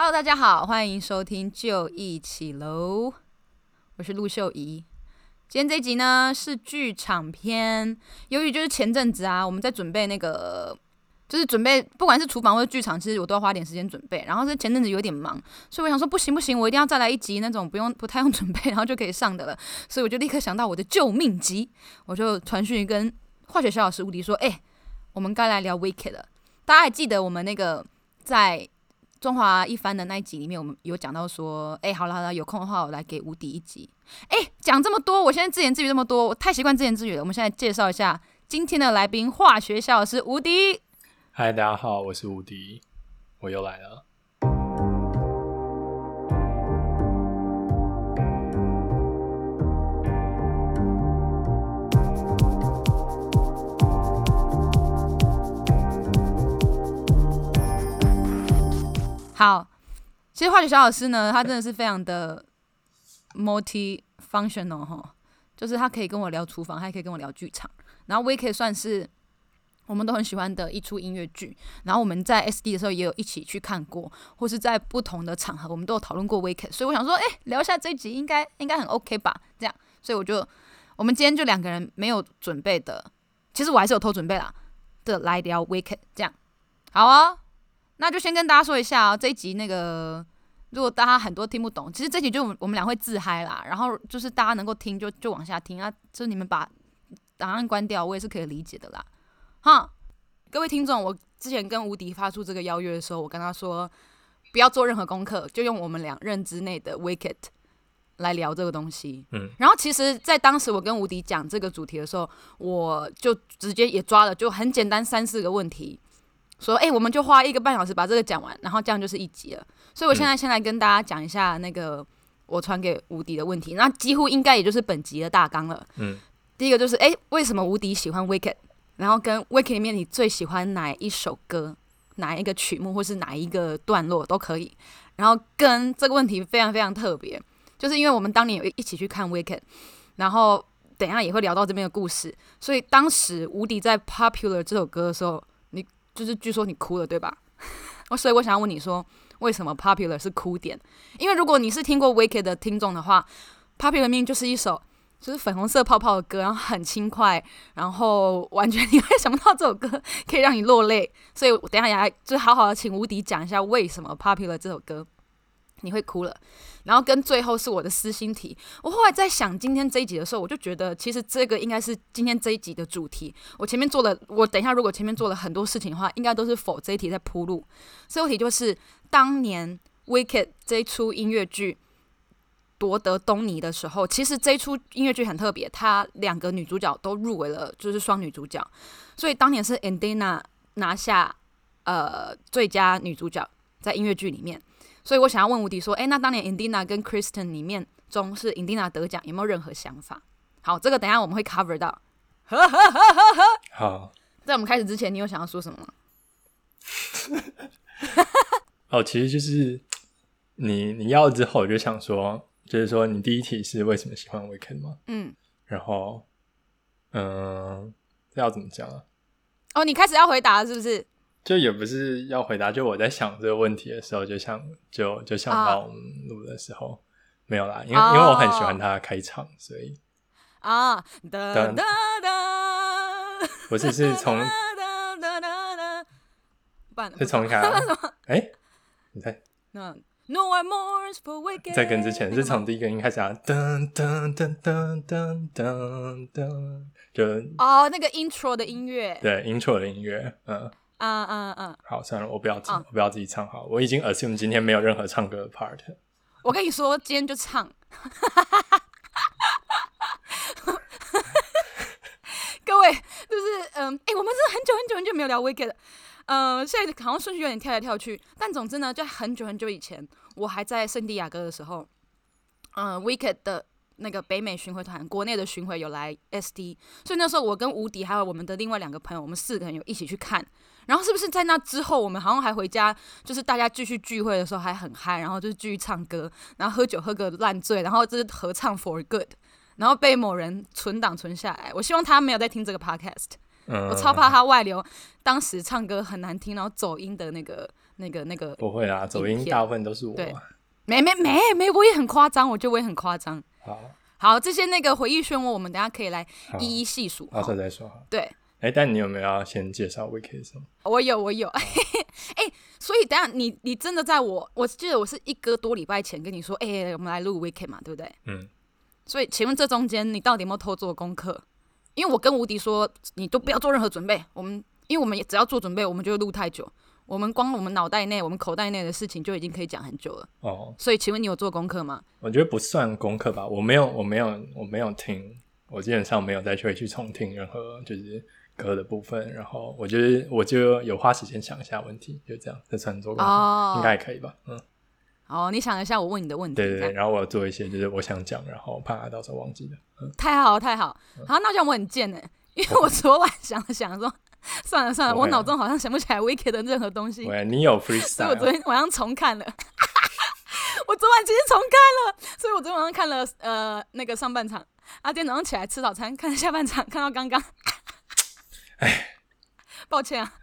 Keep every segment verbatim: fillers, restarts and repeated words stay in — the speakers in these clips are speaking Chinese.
Hello， 大家好，欢迎收听就一起喽，我是陆秀怡。今天这一集呢是剧场篇，由于就是前阵子啊，我们在准备那个，就是准备不管是厨房或者剧场，其实我都要花点时间准备。然后是前阵子有点忙，所以我想说不行不行，我一定要再来一集那种不用不太用准备，然后就可以上的了。所以我就立刻想到我的救命集，我就传讯跟化学小老师吴迪说，哎、欸，我们该来聊 Wicked 了。大家还记得我们那个在中华一番的那一集里面，我们有讲到说，哎、欸，好了好了，有空的话我来给无敌一集。哎、欸，讲这么多，我现在自言自语这么多，我太习惯自言自语了。我们现在介绍一下今天的来宾，化学小老师无敌。嗨，大家好，我是无敌，我又来了。好，其实化学小老师呢，他真的是非常的 multi-functional 哈，就是他可以跟我聊厨房，他也可以跟我聊剧场，然后我也可以算是我们都很喜欢的一出音乐剧，然后我们在 S D 的时候也有一起去看过，或是在不同的场合我们都有讨论过 Wicked， 所以我想说，哎、欸，聊一下这一集应该应该很 OK 吧？这样，所以我就我们今天就两个人没有准备的，其实我还是有偷准备啦的来聊 Wicked， 这样好哦。那就先跟大家说一下、哦、这一集那个，如果大家很多听不懂，其实这一集就我们俩会自嗨啦，然后就是大家能够听就就往下听啊，就是你们把档案关掉，我也是可以理解的啦。哈，各位听众，我之前跟吴迪发出这个邀约的时候，我跟他说不要做任何功课，就用我们俩认知内的 Wicked 来聊这个东西。嗯，然后其实，在当时我跟吴迪讲这个主题的时候，我就直接也抓了，就很简单三四个问题。说哎、欸，我们就花一个半小时把这个讲完，然后这样就是一集了。所以我现在先来跟大家讲一下那个我传给无敌的问题，那几乎应该也就是本集的大纲了。嗯，第一个就是哎、欸，为什么无敌喜欢 Wicked？ 然后跟 Wicked 里面你最喜欢哪一首歌、哪一个曲目或是哪一个段落都可以。然后跟这个问题非常非常特别，就是因为我们当年有一起去看 Wicked， 然后等一下也会聊到这边的故事，所以当时无敌在 Popular 这首歌的时候，就是据说你哭了，对吧？所以我想要问你说，为什么 Popular 是哭点？因为如果你是听过 Wicked 的听众的话， Popular 明明就是一首就是粉红色泡泡的歌，然后很轻快，然后完全你会想不到这首歌可以让你落泪。所以我等一下也来就好好的请无敌讲一下为什么 Popular 这首歌你会哭了。然后跟最后是我的私心题，我后来在想今天这一集的时候，我就觉得其实这个应该是今天这一集的主题。我前面做了，我等一下如果前面做了很多事情的话，应该都是否这一题在铺路。这一题就是当年 Wicked 这一出音乐剧夺得东尼的时候，其实这一出音乐剧很特别，它两个女主角都入围了，就是双女主角，所以当年是 Edina 拿下呃最佳女主角在音乐剧里面。所以我想要问吴迪说，哎、欸，那当年 Edina 跟 Kristen 里面中是 Edina 得奖，有没有任何想法？好，这个等一下我们会 cover 到。好，在我们开始之前，你有想要说什么吗？哦，其实就是你你要之后，我就想说，就是说你第一题是为什么喜欢 Wicked 吗？嗯，然后，嗯、呃，这要怎么讲啊？哦，你开始要回答是不是？就也不是要回答，就我在想这个问题的时候，就想就就想到我们录的时候、oh. 没有啦，因为、oh. 因为我很喜欢他开场，所以啊，哒哒哒，不是是从是从啥？哎、欸，你猜？嗯 ，No one more for wicked。在跟之前是从第一个音开始啊，噔噔噔噔噔噔噔，就哦、oh, 那个 intro 的音乐，对 intro 的音乐，嗯。啊啊啊！好，算了，我不要自、uh, 我不要自己唱好，我已经 assume 今天没有任何唱歌的 part。我跟你说，今天就唱，各位就是嗯，哎、欸，我们真的很久很久很久没有聊 Wicked， 呃，现在好像顺序有点跳来跳去，但总之呢，就很久很久以前，我还在圣地亚哥的时候，嗯、呃、，Wicked 的那个北美巡回团，国内的巡回有来 S D， 所以那时候我跟吴迪还有我们的另外两个朋友，我们四个人有一起去看。然后是不是在那之后，我们好像还回家，就是大家继续聚会的时候还很嗨，然后就是继续唱歌，然后喝酒喝个烂醉，然后就是合唱 For Good， 然后被某人存档存下来。我希望他没有在听这个 podcast，、嗯、我超怕他外流。当时唱歌很难听，然后走音的那个那个那个不会啦，走音大部分都是我。对，没没没没，我也很夸张，我觉得我也很夸张。好，好，这些那个回忆漩涡，我们等一下可以来一一细数。到时候再说。对。哎，但你有没有要先介绍 Wiki 什么？我有，我有。哎，所以等一下你你真的在我，我记得我是一个多礼拜前跟你说，哎，我们来录 Wiki 嘛，对不对？嗯。所以，请问这中间你到底有没有偷做功课？因为我跟吴迪说，你都不要做任何准备。我们，因为我们只要做准备，我们就会录太久。我们光我们脑袋内、我们口袋内的事情就已经可以讲很久了。哦。所以，请问你有做功课吗？我觉得不算功课吧。我没有，我没有，我没有听。我基本上没有再去重听任何就是歌的部分。然后我觉得我就有花时间想一下问题，就这样。这算做功课、哦、应该可以吧？嗯。哦，你想一下我问你的问题。对对对，然后我做一些就是我想讲，然后怕到时候忘记的、嗯。太好太好，好，那这样我很贱哎、欸，因为我昨晚想了想说，算了算了，我脑中好像想不起来 Wicked 的任何东西。喂，你有 freestyle， 所以我昨天晚上重看了。我昨晚其实重看了，所以我昨天晚上看了呃那个上半场，啊，今天早上起来吃早餐看下半场，看到刚刚。哎，抱歉啊。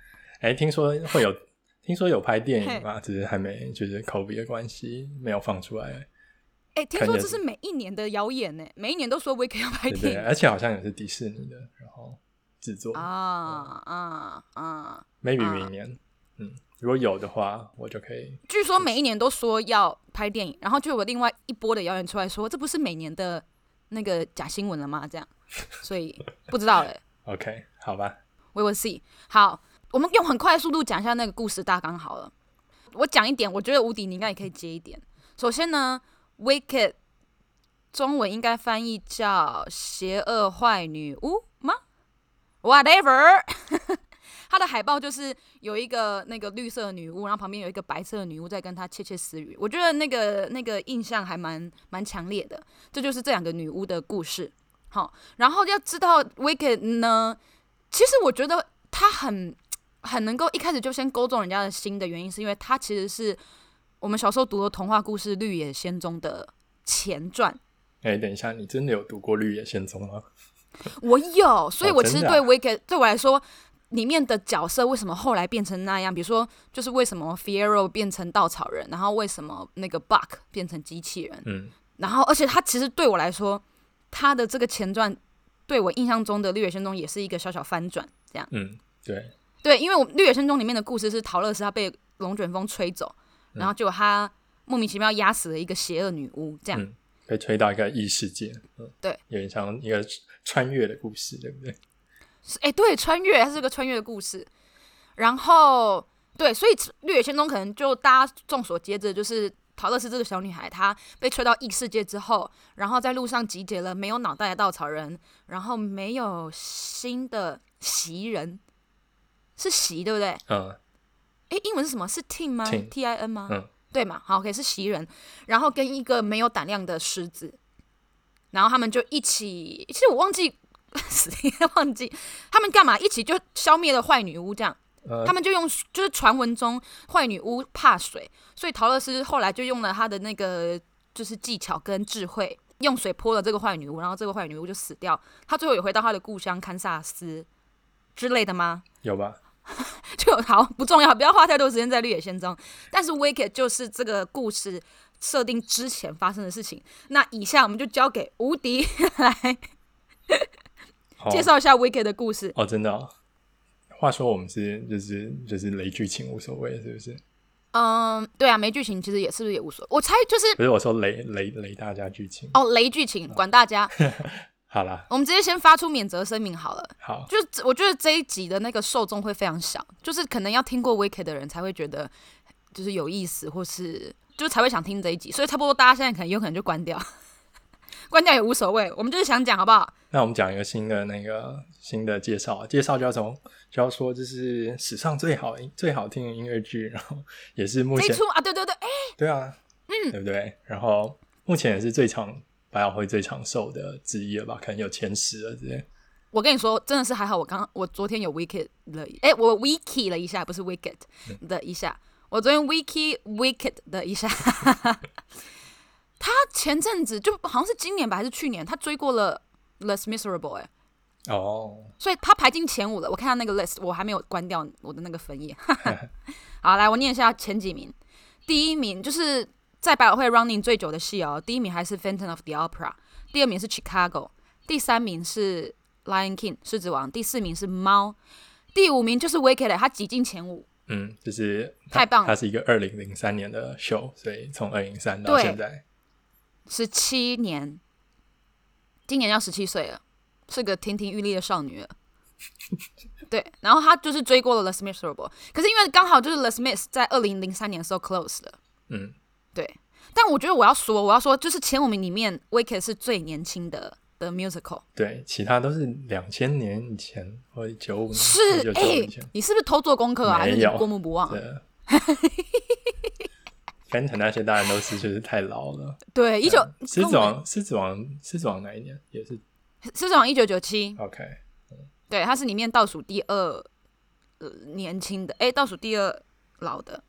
哎，听说会有。听说有拍电影嘛，只是还没，就是 COVID 的关系没有放出来。哎、欸，听说这是每一年的谣言呢，每一年都说 Wicked 要拍电影，對對對，而且好像也是迪士尼的，然后制作啊啊啊 ，maybe 明年、啊，嗯，如果有的话，我就可以。据说每一年都说要拍电影，然后就有另外一波的谣言出来说，这不是每年的那个假新闻了吗？这样，所以不知道嘞。OK， 好吧 ，We will see。好。我们用很快的速度讲一下那个故事大纲好了。我讲一点，我觉得吴迪你应该也可以接一点。首先呢 ，Wicked 中文应该翻译叫《邪恶坏女巫》吗 ？Whatever 。它的海报就是有一个那个绿色的女巫，然后旁边有一个白色的女巫在跟她窃窃私语。我觉得那个那个印象还蛮蛮强烈的。这就是这两个女巫的故事。好，然后要知道 Wicked 呢，其实我觉得她很。很能够一开始就先勾中人家的心的原因，是因为它其实是我们小时候读的童话故事《绿野仙踪》的前传。哎、欸，等一下，你真的有读过《绿野仙踪》吗？我有，所以我其实对 Wicked、哦啊、对我来说，里面的角色为什么后来变成那样？比如说，就是为什么 Fiero 变成稻草人，然后为什么那个 Buck 变成机器人？嗯，然后而且它其实对我来说，它的这个前传对我印象中的《绿野仙踪》也是一个小小翻转，这样。嗯，对。对，因为我《绿野仙踪》里面的故事是陶乐斯他被龙卷风吹走，嗯、然后结果他莫名其妙压死了一个邪恶女巫，这样、嗯、被吹到一个异世界，嗯、对，有点像一个穿越的故事，对不对？哎，对，穿越，它是个穿越的故事。然后，对，所以《绿野仙踪》可能就大家众所皆知，就是陶乐斯这个小女孩，她被吹到异世界之后，然后在路上集结了没有脑袋的稻草人，然后没有心的袭人。是袭对不对？嗯，哎，英文是什么？是 tin 吗 ？T I N 吗？嗯，对嘛？好 ，OK， 是袭人，然后跟一个没有胆量的狮子，然后他们就一起，其实我忘记，死定忘记他们干嘛，一起就消灭了坏女巫，这样、呃，他们就用，就是传闻中坏女巫怕水，所以陶乐斯后来就用了他的那个就是技巧跟智慧，用水泼了这个坏女巫，然后这个坏女巫就死掉，他最后也回到他的故乡堪萨斯之类的吗？有吧？就好，不重要，不要花太多时间在《绿野仙踪》。但是 Wicked 就是这个故事设定之前发生的事情。那以下我们就交给吴迪来介绍一下 Wicked 的故事。哦，真的哦。话说我们是就是就是雷剧情无所谓，是不是？嗯，对啊，没剧情其实也是不是也无所谓。我猜就是不是我说雷雷雷大家剧情哦，雷剧情管大家。好啦，我们直接先发出免责声明好了。好，就是我觉得这一集的那个受众会非常小，就是可能要听过 Wicked 的人才会觉得就是有意思，或是就才会想听这一集，所以差不多大家现在可能有可能就关掉，关掉也无所谓，我们就是想讲好不好？那我们讲一个新的那个新的介绍，介绍就要从就要说就是史上最好最好听的音乐剧，然后也是目前这一出啊，对对对，哎、欸，对啊，嗯，对不对？然后目前也是最长。百老汇最长寿的之一了吧，可能有前十了之类。我跟你说，真的是还好我刚我昨天有 Wicked 了，哎、欸，我 Wiki 了一下，不是 Wicked 的一下，嗯、我昨天 Wiki Wicked 的一下。他前阵子就好像是今年吧，还是去年，他追过了《Les Miserables》哎，哦，所以他排进前五了。我看到那个 list， 我还没有关掉我的那个分页。好，来我念一下前几名。第一名就是在百老汇 running 最久的戏哦，第一名还是 Phantom of the Opera， 第二名是 Chicago， 第三名是 Lion King 狮子王，第四名是猫，第五名就是 Wicked， 他挤进前五。嗯，就是太棒了。它是一个二零零三年的 show， 所以从二零零三到现在十七年，今年要十七岁了。是个亭亭玉立的少女了，对。然后她就是追过了 Les Miserables， 可是因为刚好就是 Les Mis 在二零零三年的时候 close 了，嗯，对。但我觉得我要说，我要说就是前五名里面 ，Wicked 是最年轻的的 musical， 对，其他都是两千年以前或者九五年，是哎、欸，你是不是偷做功课啊？还是你过目不忘？Phantom 那些当然都是就是太老了，对，一九狮子王，狮子王，狮子王哪一年也是。狮子王一九九七 OK、嗯、对，他是里面倒数第二、呃、年轻的，哎，倒数第二老的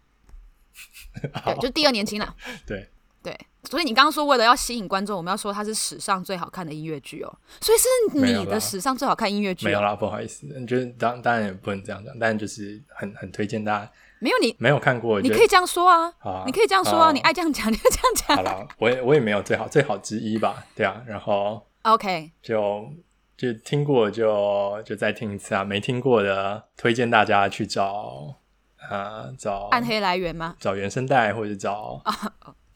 对，就第二年轻啦对对，所以你刚刚说为了要吸引观众，我们要说它是史上最好看的音乐剧哦，所以是你的史上最好看音乐剧、哦、没有 啦, 没有啦，不好意思，就是 当, 当然也不能这样讲，但就是很很推荐大家，没有你没有看过，你可以这样说 啊, 啊你可以这样说 啊, 啊你爱这样讲就这样讲，好啦，我 也, 我也没有最好最好之一吧，对啊，然后OK， 就就听过就就再听一次啊，没听过的推荐大家去找啊，找暗黑来源吗？找原声带或者找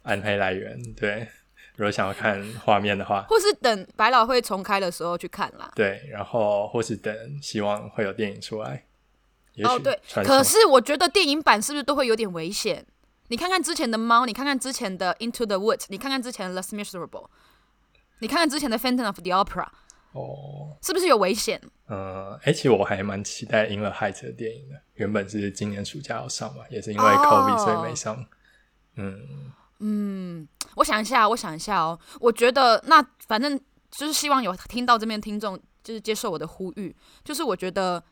暗黑来源，对。如果想要看画面的话，或是等百老汇重开的时候去看啦。对，然后或是等希望会有电影出来。也许哦，对，可是我觉得电影版是不是都会有点危险？你看看之前的猫，你看看之前的 Into the Woods， 你看看之前的 Les Miserables。你看看之前的 Phantom of the Opera、oh, 是不是有危险？呃，欸、其实我还蛮期待《In the Heights》的电影的，原本是今年暑假要上嘛，也是因为 COVID、oh. 所以没上。嗯嗯，我想一下，我想一下哦，我觉得那反正就是希望有听到这边听众就是接受我的呼吁，就是我觉得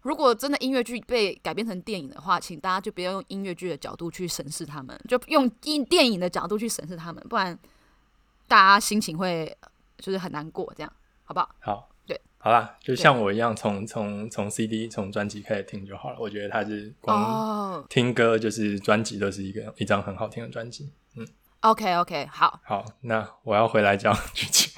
如果真的音乐剧被改编成电影的话，请大家就不要用音乐剧的角度去审视他们，就用电影的角度去审视他们，不然。大家心情会就是很难过，这样好不好？好，对，好啦，就像我一样，从从从 C D 从专辑开始听就好了。我觉得它是光听歌，就是专辑都是一个一张很好听的专辑。嗯 ，OK OK， 好，好，那我要回来讲剧情。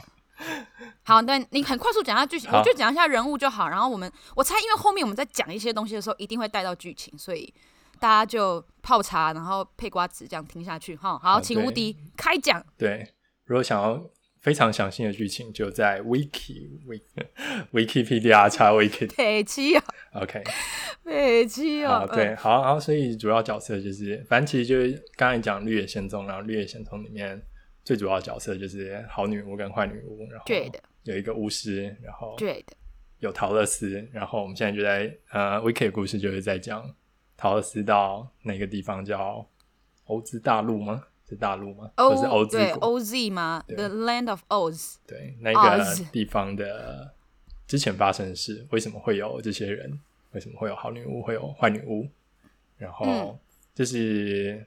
好，那你很快速讲一下剧情，我就讲一下人物就好。然后我们，我猜因为后面我们在讲一些东西的时候，一定会带到剧情，所以大家就泡茶，然后配瓜子这样听下去哈。好，请无敌开讲。对。如果想要非常详细的剧情，就在 wiki wikipedia 查 wiki 北七哦 OK 北七哦，对，好好，所以主要角色就是反正其实就是刚才讲绿野仙踪，然后绿野仙踪里面最主要角色就是好女巫跟坏女巫，然后有一个巫师，然后有桃乐丝，然后我们现在就在呃 wiki 的故事就是在讲桃乐丝到那个地方叫欧兹大陆吗？是大陆吗？ O, 是 O Z 对 O Z 吗？ The Land of Oz， 对，那个地方的之前发生的事，为什么会有这些人，为什么会有好女巫，会有坏女巫，然后就是、嗯、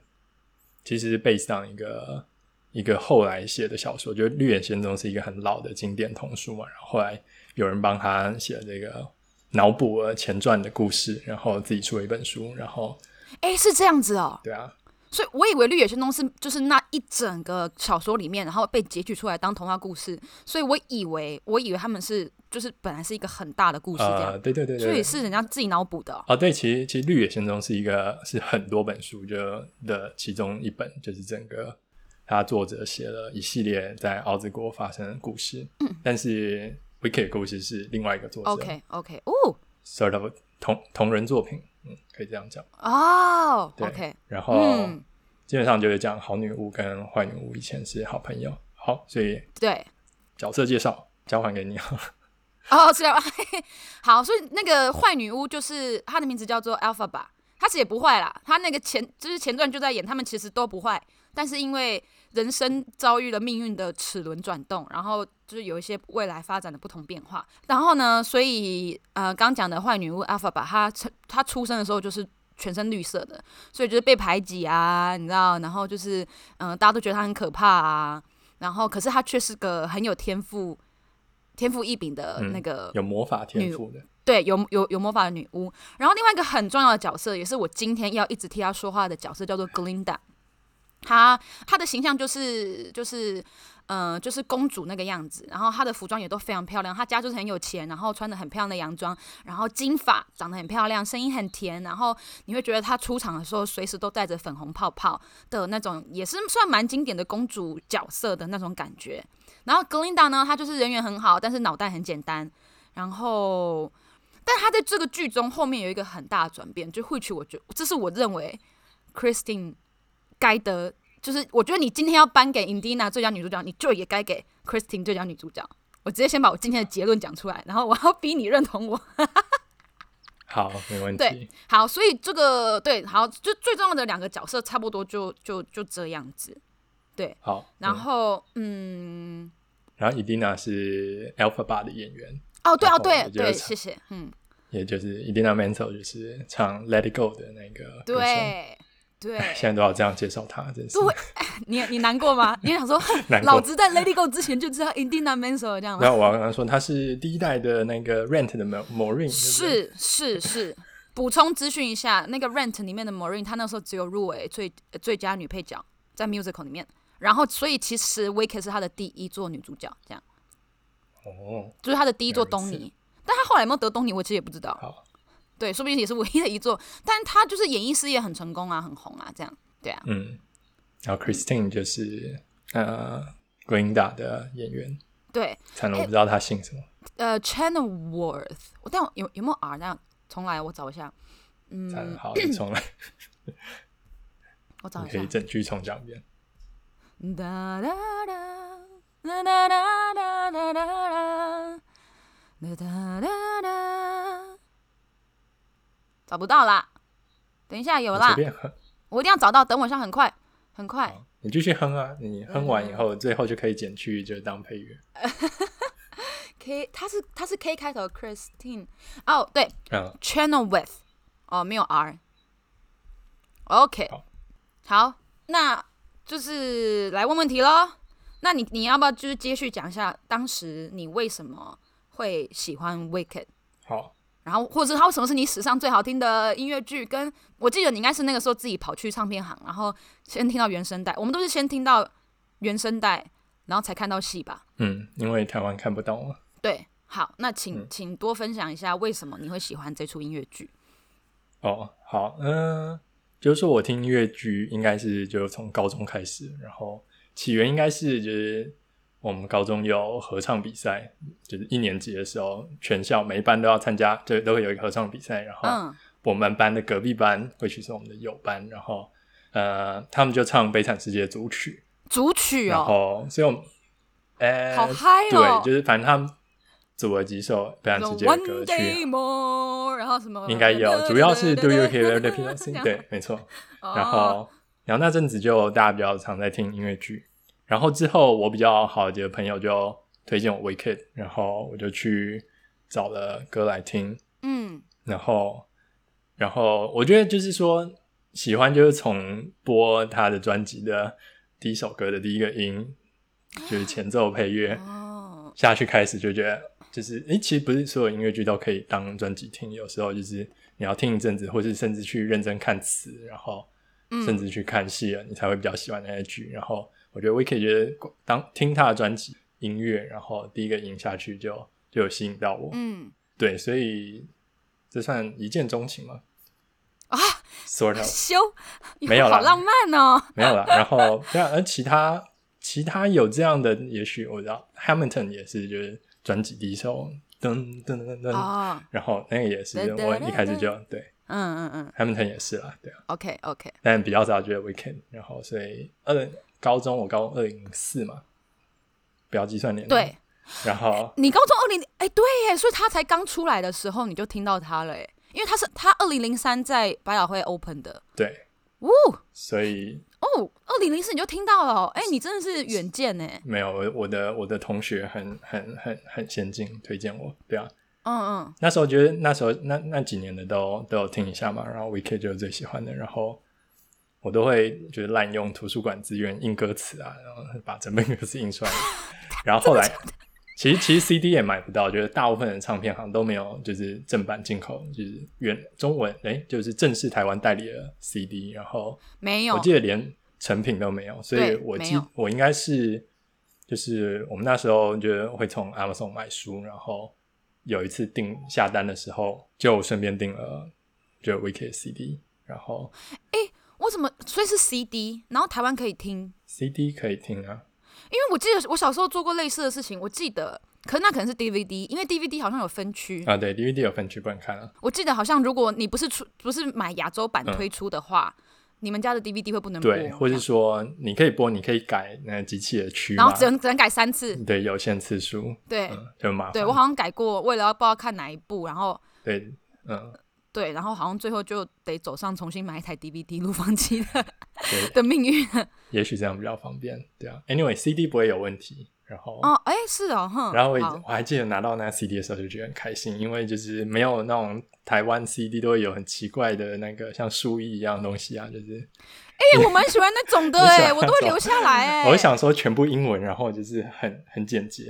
其实是 based on 一个一个后来写的小说，就是《绿野仙踪》是一个很老的经典童书嘛，然后后来有人帮他写了这个脑补了前传的故事，然后自己出了一本书，然后哎，是这样子哦，对啊，所以我以为绿野仙踪是就是那一整个小说里面然后被截取出来当童话故事，所以我以为我以为他们是就是本来是一个很大的故事这样、呃、对对 对, 对，所以是人家自己脑补的哦、呃、对，其实其实绿野仙踪是一个是很多本书就的其中一本，就是整个他作者写了一系列在奥兹国发生的故事、嗯、但是 Wicked 故事是另外一个作者 OK OK 哦 sort of 同, 同人作品，嗯，可以这样讲哦、oh, OK， 然后、嗯、基本上就是讲好女巫跟坏女巫以前是好朋友，好，所以对角色介绍交还给你好了哦，是啊，好，所以那个坏女巫就是她的名字叫做 Elphaba， 她其实也不坏啦，她那个前就是前传就在演他们其实都不坏，但是因为人生遭遇了命运的齿轮转动，然后就是有一些未来发展的不同变化，然后呢，所以呃，刚讲的坏女巫 Elphaba 她她出生的时候就是全身绿色的，所以就是被排挤啊，你知道，然后就是嗯、呃，大家都觉得她很可怕啊，然后可是她却是个很有天赋天赋异禀的那个、嗯、有魔法天赋的，对，有有有魔法的女巫。然后另外一个很重要的角色，也是我今天要一直替她说话的角色，叫做 Glinda。她她的形象就是就是呃就是公主那个样子，然后她的服装也都非常漂亮，她家就是很有钱，然后穿着很漂亮的洋装，然后金发，长得很漂亮，声音很甜，然后你会觉得她出场的时候随时都带着粉红泡泡的那种，也是算蛮经典的公主角色的那种感觉。然后 Glinda 呢，她就是人缘很好，但是脑袋很简单，然后但她在这个剧中后面有一个很大的转变，就或许我觉得这是我认为 Christine该得，就是我觉得你今天要颁给 Idina 最佳女主角，你就也该给 Christine 最佳女主角。我直接先把我今天的结论讲出来，然后我要逼你认同我。好，没问题。对，好，所以这个对，好，就最重要的两个角色差不多就就就这样子。对，好，然后 嗯, 嗯，然后 Idina 是 Elphaba 的演员。哦，对哦，对对，谢谢。嗯，也就是 Idina Menzel 就是唱 Let It Go 的那个歌手。对。对，现在都要这样介绍他，真是。你你难过吗？你想说，老子在 Lady Go 之前就知道 Idina Menzel 这样吗？然后我要跟他说，他是第一代的那个 Rent 的 Maureen， 是是是。补充资讯一下，那个 Rent 里面的 Maureen， 她那时候只有入围最最佳女配角，在 musical 里面。然后，所以其实 Wicked 是她的第一座女主角，这样。哦。就是她的第一座东尼，但她后来有没有得东尼，我其实也不知道。好，对，说不定也是唯一的一座，但他就是演艺事业很成功啊，很红啊，这样，对啊，嗯。然后 Christine 就是呃 Glinda 的演员，对，惨了，我不知道他姓什么，呃 Chenoweth， 我但有有没有 R？ 那重来，我找一下，嗯，惨了，好，重来，我找一下，你可以整句重讲一遍。哒哒哒哒哒哒哒哒哒哒哒哒。找不到啦，等一下有啦，我一定要找到，等我一下，很快很快。哦，你继续哼啊，你哼完以后，嗯，最后就可以剪去就当配乐。K， 他是他是 K 开头 ，Christine， 哦对，嗯 ，Chenoweth， 哦没有 R。OK， 好，好，那就是来问问题喽。那你你要不要就是接续讲一下，当时你为什么会喜欢 Wicked？ 好。然后，或者是他为什么是你史上最好听的音乐剧？跟我记得你应该是那个时候自己跑去唱片行，然后先听到原声带。我们都是先听到原声带，然后才看到戏吧？嗯，因为台湾看不到嘛。对，好，那请、嗯、请多分享一下为什么你会喜欢这出音乐剧？哦，好，嗯、呃，就是说我听音乐剧应该是就从高中开始，然后起源应该是就是。我们高中有合唱比赛，就是一年级的时候，全校每一班都要参加，就都会有一个合唱比赛。然后我们班的隔壁班，或许是我们的友班，然后呃，他们就唱《悲惨世界》组曲，组曲哦。然后，所以我们，欸、好嗨哦！对，就是反正他们组了几首《悲惨世界》的歌曲， more, 然后什么应该有，主要是 Do You Hear the People Sing？ 对，没错。然后，然后那阵子就大家比较常在听音乐剧。然后之后我比较好的朋友就推荐我 Wicked， 然后我就去找了歌来听，嗯，然后然后我觉得就是说喜欢就是从播他的专辑的第一首歌的第一个音，就是前奏配乐，哦，下去开始就觉得就是诶，其实不是所有音乐剧都可以当专辑听，有时候就是你要听一阵子，或是甚至去认真看词，然后甚至去看戏了，嗯，你才会比较喜欢那些剧。然后我觉得 Wicked 觉得当听他的专辑音乐，然后第一个音下去就就有吸引到我，嗯，对，所以这算一见钟情吗？啊 ，sort of， 羞，没有啦，好浪漫哦，没有啦。然后对啊，而其他其他有这样的，也许我知道 Hamilton 也是，就是专辑第一首噔噔噔噔，哦，然后那个也是我一开始就对，嗯嗯嗯 ，Hamilton 也是啦，对啊 ，OK OK， 但比较少觉得 Wicked， 然后所以呃。高中我高中二零零四嘛，不要计算年龄。对，然后你高中二零零哎，对耶，所以他才刚出来的时候你就听到他了耶，因为他是他二零零三在百老汇 open 的，对，哦，所以哦二零零四你就听到了，哎，你真的是远见耶。没有，我的我的同学很很很很先进，推荐我，对啊，嗯嗯，那时候觉得那时候那那几年的都都有听一下嘛，然后 Wicked 就是最喜欢的，然后。我都会就是滥用图书馆资源印歌词啊，然后把整本歌词印出来。然后后来其实其实 C D 也买不到，就是大部分的唱片行都没有，就是正版进口，就是原中文哎、欸，就是正式台湾代理的 C D， 然后没有，我记得连成品都没有，所以我记我应该是就是我们那时候就会从 Amazon 买书，然后有一次订下单的时候就顺便订了就 Wicked C D， 然后哎、欸，我怎么所以是 C D， 然后台湾可以听 C D 可以听啊。因为我记得我小时候做过类似的事情，我记得，可是那可能是 D V D， 因为 D V D 好像有分区啊，对 ，D V D 有分区不能看啊。我记得好像如果你不是出不是买亚洲版推出的话，嗯、你们家的 D V D 会不能播，对，或是说你可以播，你可以改那机器的区，然后只能只能改三次，对，有限次数，对，嗯、就麻烦。对我好像改过，为了要不知道看哪一部，然后对，嗯。对，然后好像最后就得走上重新买一台 D V D 录放机 的, 的命运了，也许这样比较方便，对啊 anyway C D 不会有问题，然后哦，哎是哦，哼，然后 我, 我还记得拿到那 C D 的时候就觉得很开心，因为就是没有那种台湾 C D 都会有很奇怪的那个像书衣一样的东西啊，就是哎、欸，我蛮喜欢那种的哎，我都会留下来哎，我想说全部英文，然后就是很很简洁，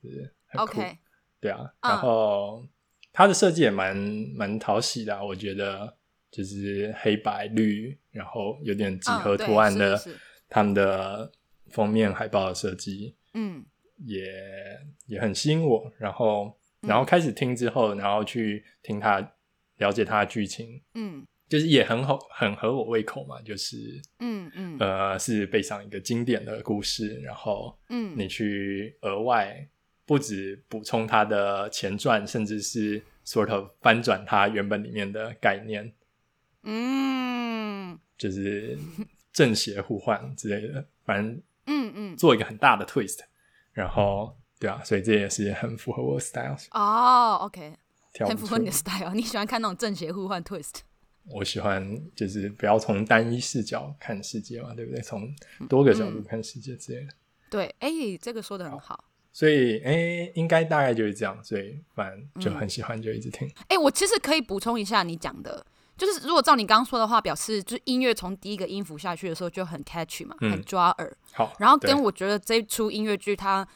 就是很酷 OK 对啊，然后、嗯它的设计也蛮蛮讨喜的、啊，我觉得就是黑白绿，然后有点几何图案的，嗯、是是是他们的封面海报的设计，嗯，也也很吸引我。然后，然后开始听之后，然后去听它，了解它的剧情，嗯，就是也很好，很合我胃口嘛，就是，嗯嗯，呃，是背上一个经典的故事，然后，嗯，你去额外。不止补充它的前传，甚至是 sort of 翻转它原本里面的概念，嗯，就是正邪互换之类的，反正嗯嗯，做一个很大的 twist， 然后对啊，所以这也是很符合我的 style 哦 ，OK， 很符合你的 style， 你喜欢看那种正邪互换 twist？ 我喜欢就是不要从单一视角看世界嘛，对不对？从多个角度看世界之类的。嗯、对，哎、欸，这个说得很好。所以诶应该大概就是这样，所以反正就很喜欢就一直听、嗯欸、我其实可以补充一下你讲的，就是如果照你刚刚说的话，表示就是音乐从第一个音符下去的时候就很 catchy 嘛、嗯、很抓耳，好，然后跟我觉得这一出音乐剧它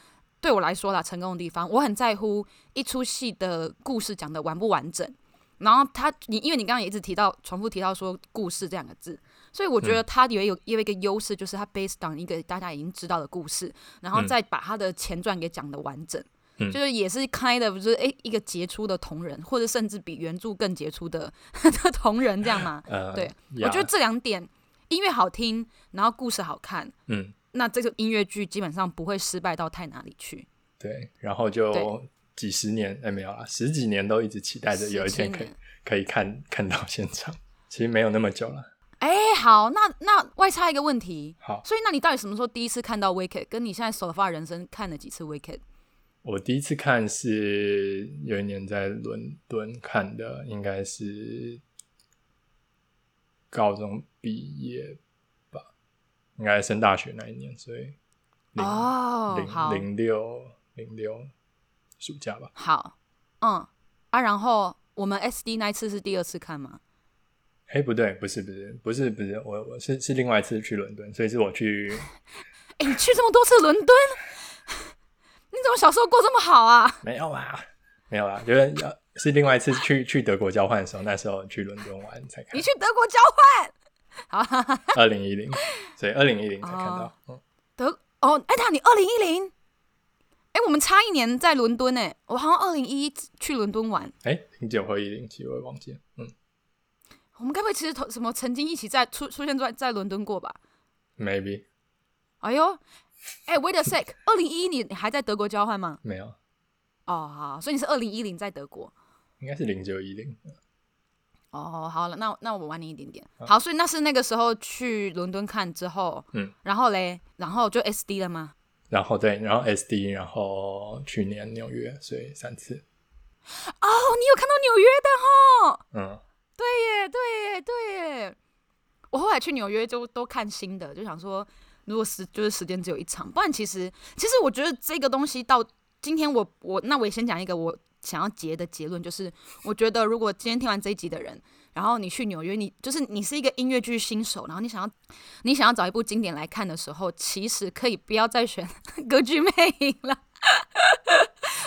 对我来说啦成功的地方，我很在乎一出戏的故事讲的完不完整，然后它你因为你刚刚也一直提到重复提到说故事这两个字，所以我觉得它有一个、嗯、有一个优势，就是它 based on 一个大家已经知道的故事，然后再把它的前传给讲的完整、嗯、就是也是 kind of 就是、欸、一个杰出的同人，或者甚至比原著更杰出的同人这样嘛、呃、对、yeah. 我觉得这两点音乐好听，然后故事好看，嗯，那这个音乐剧基本上不会失败到太哪里去，对，然后就几十年、欸、没有啦，十几年都一直期待着有一天可以可以看看到现场，其实没有那么久了。哎、欸，好，那那外插一个问题，好，所以那你到底什么时候第一次看到 Wicked？ 跟你现在首发人生看了几次 Wicked？ 我第一次看是有一年在伦敦看的，应该是高中毕业吧，应该升大学那一年，所以哦，零六零六暑假吧。好，嗯啊，然后我们 S D 那一次是第二次看吗？哎、欸，不对，不是，不是，不是，不是，我我是是另外一次去伦敦，所以是我去。哎、欸，你去这么多次伦敦，你怎么小时候过这么好啊？没有啦，没有啦，就是是另外一次去去德国交换的时候，那时候去伦敦玩才看。你去德国交换？好，二零一零，所以二零一零才看到。哦、德哦，哎、欸，那你二零一零？哎、欸，我们差一年在伦敦哎、欸，我好像二零一一去伦敦玩。哎、欸，零九或一零七，我也忘记了，嗯。我们该不会其实什么曾经一起在 出, 出现在在伦敦过吧 ？Maybe。哎呦，哎、欸、，wait a sec， 二零一一你还在德国交换吗？没有。哦，好，所以你是二零一零在德国？应该是零九一零。哦，好了，那那我晚你一点点。好，好，所以那是那个时候去伦敦看之后，嗯，然后嘞，然后就 S D 了吗？然后对，然后 S D， 然后去年纽约，所以三次。哦，你有看到纽约的吼？嗯。对耶，对耶，对耶！我后来去纽约就都看新的，就想说，如果时就是时间只有一场，不然其实其实我觉得这个东西到今天我我那我也先讲一个我想要结的结论，就是我觉得如果今天听完这一集的人，然后你去纽约，你就是你是一个音乐剧新手，然后你想要你想要找一部经典来看的时候，其实可以不要再选《歌剧魅影》了。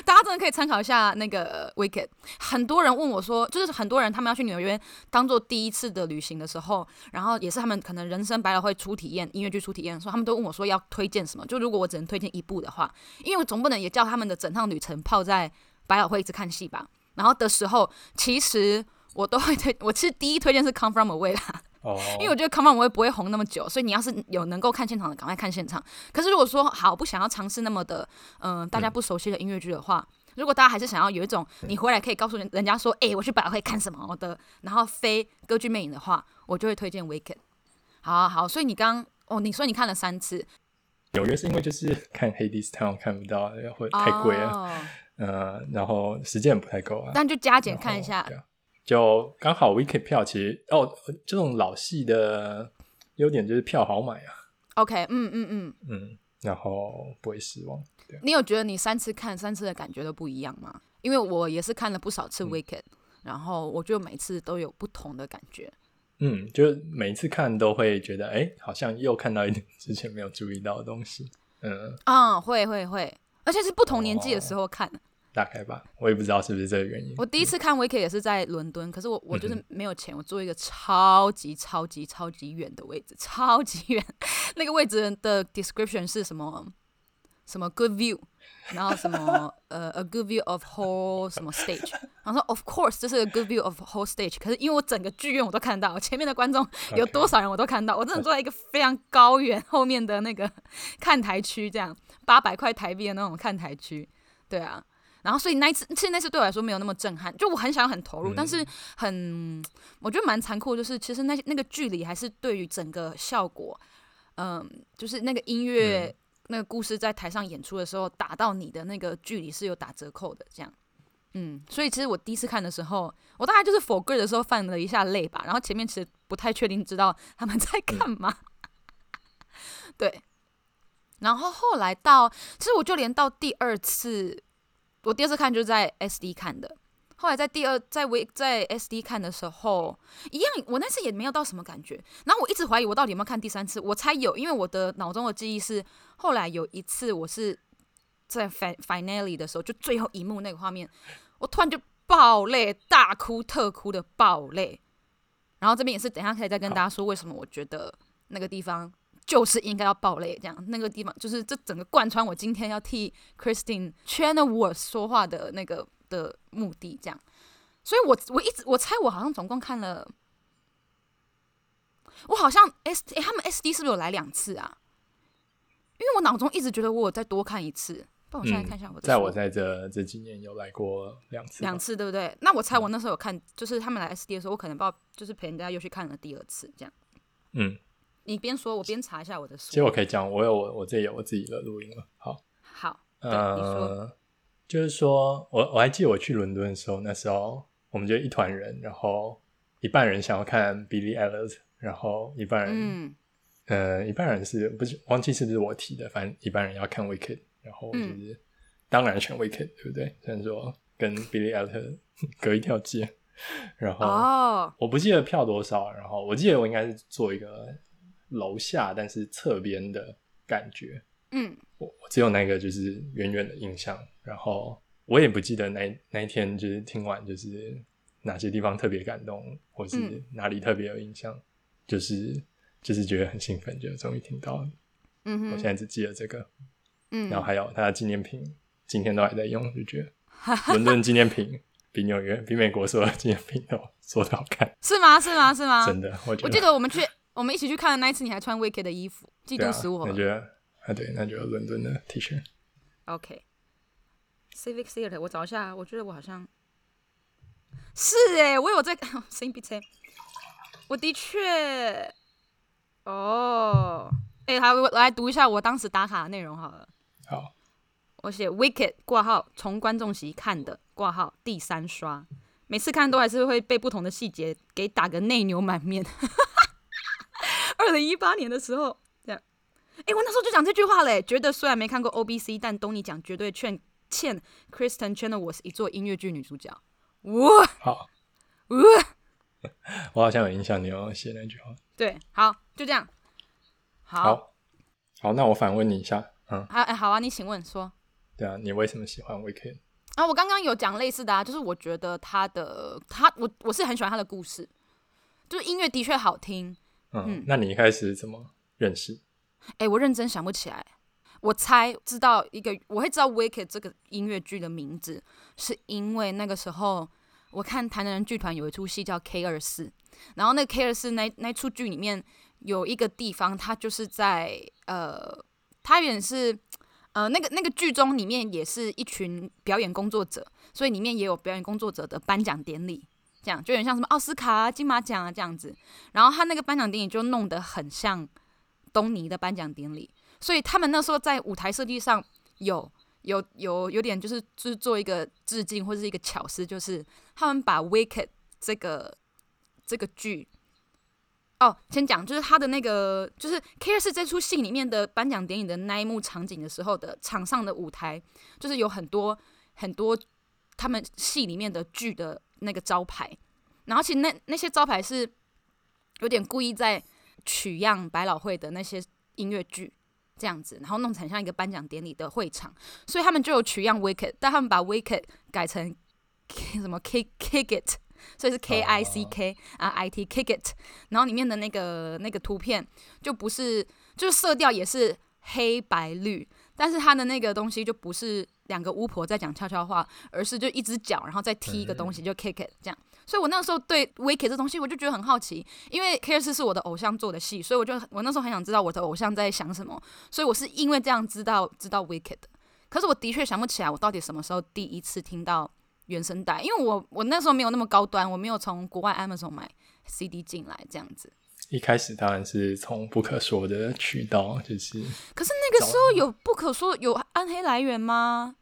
大家真的可以参考一下那个 Wicked。很多人问我说，就是很多人他们要去纽约当做第一次的旅行的时候，然后也是他们可能人生百老汇初体验、音乐剧初体验的时候，他们都问我说要推荐什么。就如果我只能推荐一部的话，因为我总不能也叫他们的整趟旅程泡在百老汇一直看戏吧。然后的时候，其实我都会推，我其实第一推荐是 Come From Away 啦。Oh. 因为我觉得 Come On 我也不会红那么久，所以你要是有能够看现场的赶快看现场。可是如果说好不想要尝试那么的、呃、大家不熟悉的音乐剧的话、嗯、如果大家还是想要有一种你回来可以告诉人家说哎、欸，我去百老汇看什么的，然后非歌剧魅影的话，我就会推荐 Wicked。 好、啊、好，所以你刚哦，你说你看了三次纽约，是因为就是看 Hadestown 看不到会太贵了、oh. 呃、然后时间不太够啊，但就加减看一下，就刚好 Wicked 票其实哦，这种老戏的优点就是票好买啊。OK， 嗯嗯嗯嗯，然后不会失望。你有觉得你三次看三次的感觉都不一样吗？因为我也是看了不少次 Wicked，、嗯、然后我觉得每次都有不同的感觉。嗯，就是每次看都会觉得，哎，好像又看到一点之前没有注意到的东西。嗯啊，会会会，而且是不同年纪的时候看。哦，大概吧，我也不知道是不是这个原因。我第一次看 Wicked 也是在伦敦、嗯、可是 我, 我就是没有钱，我坐一个超级超级超级远的位置，超级远那个位置的 description 是什么什么 good view， 然后什么呃、uh, a good view of whole 什么 stage， 然后说 of course 这是 a good view of whole stage， 可是因为我整个剧院我都看到，我前面的观众有多少人我都看到，我真的坐在一个非常高远后面的那个看台区，这样八百块台币的那种看台区。对啊，然后所以那一次，其实那次对我来说没有那么震撼，就我很想很投入、嗯、但是很我觉得蛮残酷的，就是其实 那, 那个距离还是对于整个效果嗯、呃，就是那个音乐、嗯、那个故事在台上演出的时候打到你的那个距离是有打折扣的这样。嗯，所以其实我第一次看的时候，我大概就是 for good 的时候犯了一下泪吧，然后前面其实不太确定知道他们在干嘛、嗯、对，然后后来到其实我就连到第二次，我第二次看就是在 S D 看的，后来在第二在在 S D 看的时候，一样，我那次也没有到什么感觉。然后我一直怀疑我到底有没有看第三次，我猜有，因为我的脑中的记忆是，后来有一次我是在 finale 的时候，就最后一幕那个画面，我突然就爆泪，大哭特哭的爆泪。然后这边也是等一下可以再跟大家说为什么我觉得那个地方就是应该要爆雷，这样那个地方就是这整个贯穿我今天要替 Christine Chenoweth 说话的那个的目的，这样。所以我我一直我猜我好像总共看了，我好像 S、欸、他们 S D 是不是有来两次啊？因为我脑中一直觉得我有再多看一次，不然我现在看一下我、嗯、在我在这这几年有来过两次，两次对不对？那我猜我那时候有看，就是他们来 S D 的时候，我可能不知道，就是陪人家又去看了第二次这样。嗯。你边说我边查一下我的书，其实我可以讲我有 我, 我自己有我自己的录音了。好好，对、呃、你说。就是说 我, 我还记得我去伦敦的时候，那时候我们就一团人，然后一半人想要看 Billy Elliot， 然后一半人、嗯呃、一半人是不是忘记是不是我提的，反正一半人要看 Wicked， 然后就是、嗯、当然选 Wicked 对不对，虽然说跟 Billy Elliot 隔一条街，然后、哦、我不记得票多少，然后我记得我应该是做一个楼下但是侧边的感觉，嗯，我我只有那个就是远远的印象，然后我也不记得那那一天就是听完就是哪些地方特别感动，或是哪里特别有印象，嗯、就是就是觉得很兴奋，就终于听到了，嗯哼，我现在只记得这个，嗯，然后还有他的纪念品，今天都还在用，就觉得伦敦纪念品。比纽约、比美国所有纪念品都做得好看，是吗？是吗？是吗？真的，我觉得我记得我们去。我们一起去看的那一次，你还穿 Wicked 的衣服，嫉妒死我了。对啊，那就啊对，那就伦敦的 T 恤。OK， Civic Theatre， 我找一下，我觉得我好像是哎、欸，我有在声音比车，我的确哦，哎、欸，还我来读一下我当时打卡的内容好了。好，我写 Wicked 挂号从观众席看的挂号第三刷，每次看都还是会被不同的细节给打个内牛满面。二零一八年的时候，这样，哎，我那时候就讲这句话嘞，觉得虽然没看过 O B C， 但东尼奖绝对欠欠 Kristen Chenoweth 一座音乐剧女主角。哇，好，哇，我好像有印象，你有写那句话。对，好，就这样。好，好，好，那我反问你一下，嗯，哎、啊，好啊，你请问说，对啊，你为什么喜欢 Wicked？ 啊，我刚刚有讲类似的啊，就是我觉得他的他我我是很喜欢他的故事，就是音乐的确好听。 嗯, 嗯，那你一开始怎么认识？欸，我认真想不起来。我猜知道一个，我会知道 Wicked 这个音乐剧的名字是因为那个时候我看台南人剧团有一出戏叫 K 二十四， 然后那个 K 二十四 那, 那出剧里面有一个地方，它就是在呃，它也是呃那个那个剧中里面也是一群表演工作者，所以里面也有表演工作者的颁奖典礼，这样就有点像什么奥斯卡啊、金马奖啊这样子。然后他那个颁奖典礼就弄得很像东尼的颁奖典礼，所以他们那时候在舞台设计上有有有有点就是就是做一个致敬或者是一个巧思，就是他们把 Wicked 这个这个剧哦，先讲就是他的那个就是 K 二十四 这出戏里面的颁奖典礼的那一幕场景的时候的场上的舞台，就是有很多很多他们戏里面的剧的那个招牌，然后其实 那, 那些招牌是有点故意在取样百老汇的那些音乐剧这样子，然后弄成像一个颁奖典礼的会场，所以他们就有取样 Wicked， 但他们把 Wicked 改成 K, 什么 Kick, Kick It， 所以是 K I C K I T Kick It， 然后里面的那个那个图片就不是，就是色调也是黑白绿，但是他的那个东西就不是两个巫婆在讲悄悄话，而是就一只脚然后再踢一个东西就 Kick It 这样。所以我那个时候对 Wicked 这东西我就觉得很好奇，因为 K 二十四 是我的偶像做的戏，所以我就我那时候很想知道我的偶像在想什么，所以我是因为这样知道知道 Wicked。 可是我的确想不起来我到底什么时候第一次听到原声带，因为我我那时候没有那么高端，我没有从国外 Amazon 买 C D 进来这样子。一开始当然是从不可说的渠道，就是可是那个时候有不可说有暗黑来源吗？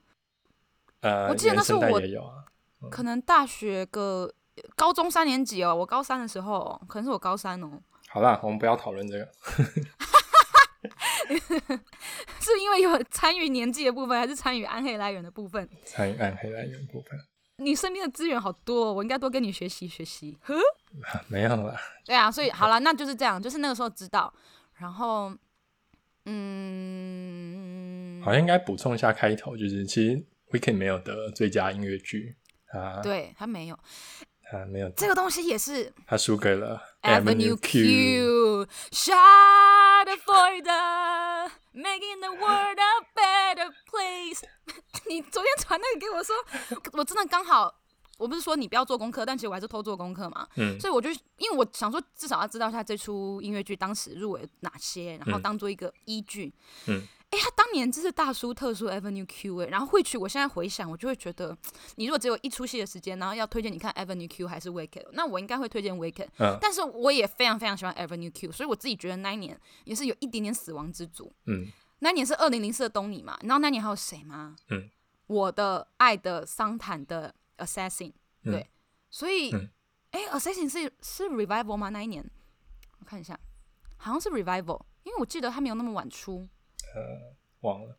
呃，我记得那时候我也有啊，嗯，可能大学个高中三年级哦，我高三的时候，可能是我高三哦。好啦，我们不要讨论这个。是因为有参与年纪的部分，还是参与暗黑来源的部分？参与暗黑来源的部分。你身边的资源好多，哦，我应该多跟你学习学习。呵，没有啦。对啊，所以好啦，那就是这样，就是那个时候知道，然后嗯，好像应该补充一下开头，就是其实 Wicked 没有得最佳音乐剧。啊，对，他没有，他没有这个东西也是他输给了 Avenue Q。 Shout out for the Making the world a better place。 你昨天传那个给我说，我真的刚好，我不是说你不要做功课，但其实我还是偷做功课嘛，嗯，所以我就因为我想说至少要知道一下这出音乐剧当时入围哪些，然后当做一个依据。嗯嗯，哎，他当年真是大书特书 Avenue Q。 哎，然后会去我现在回想，我就会觉得你如果只有一出戏的时间，然后要推荐你看 Avenue Q 还是 Wicked， 那我应该会推荐 Wicked，嗯，但是我也非常非常喜欢 Avenue Q， 所以我自己觉得那一年也是有一点点死亡之组。嗯，那一年是二零零四的东尼嘛，你知道那一年还有谁吗？嗯，我的爱的桑坦的 Assassin。 对，嗯，所以哎，嗯，Assassin 是是 Revival 吗？那一年我看一下，好像是 Revival， 因为我记得他没有那么晚出，呃，忘了，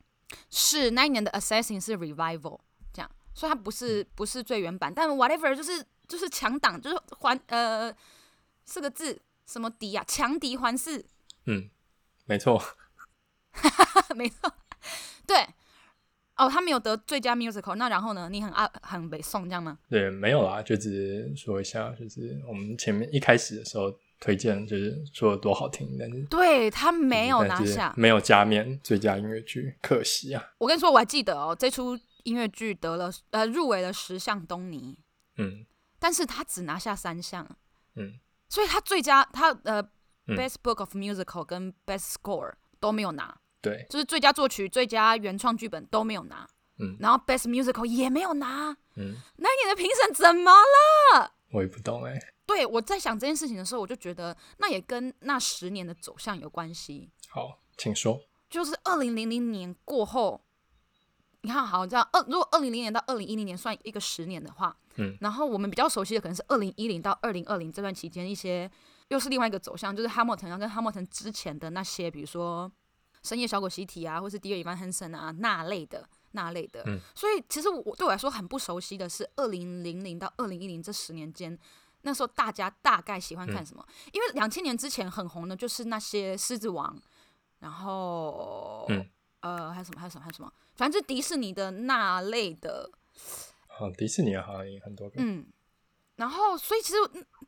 是那一年的 Assassin 是 Revival 这样，所以它不是不是最原版，但 whatever 就是就是强档，就是环呃四个字什么敌啊，强敌环视。嗯，没错，没错，对。哦，他没有得最佳 musical， 那然后呢？你很啊很北宋这样吗？对，没有啦，就只是说一下，就是我们前面一开始的时候。推荐就是说多好听，但是对他没有拿下，没有加冕最佳音乐剧，可惜啊！我跟你说，我还记得哦，这出音乐剧得了呃入围了十项东尼，嗯，但是他只拿下三项，嗯，所以他最佳他呃、嗯、Best Book of Musical 跟 Best Score 都没有拿，对，就是最佳作曲、最佳原创剧本都没有拿，嗯，然后 Best Musical 也没有拿，嗯，那你的评审怎么了？我也不懂哎，欸。对，我在想这件事情的时候，我就觉得那也跟那十年的走向有关系。好，请说。就是二零零零年过后，你看好，这样二如果二零零年到二零一零年算一个十年的话，嗯，然后我们比较熟悉的可能是二零一零到二零二零这段期间一些，又是另外一个走向，就是 Hamilton 跟 Hamilton 之前的那些，比如说深夜小狗习题啊，或是 Dear Evan Hansen 啊那类的。那类的，嗯，所以其实我对我来说很不熟悉的是二零零零到二零一零这十年间，那时候大家大概喜欢看什么？嗯，因为两千年之前很红的就是那些《狮子王》，然后，嗯，呃，还有什么？还有什么？还有什么？反正就迪士尼的那类的。好，迪士尼好像也很多个。嗯，然后所以其实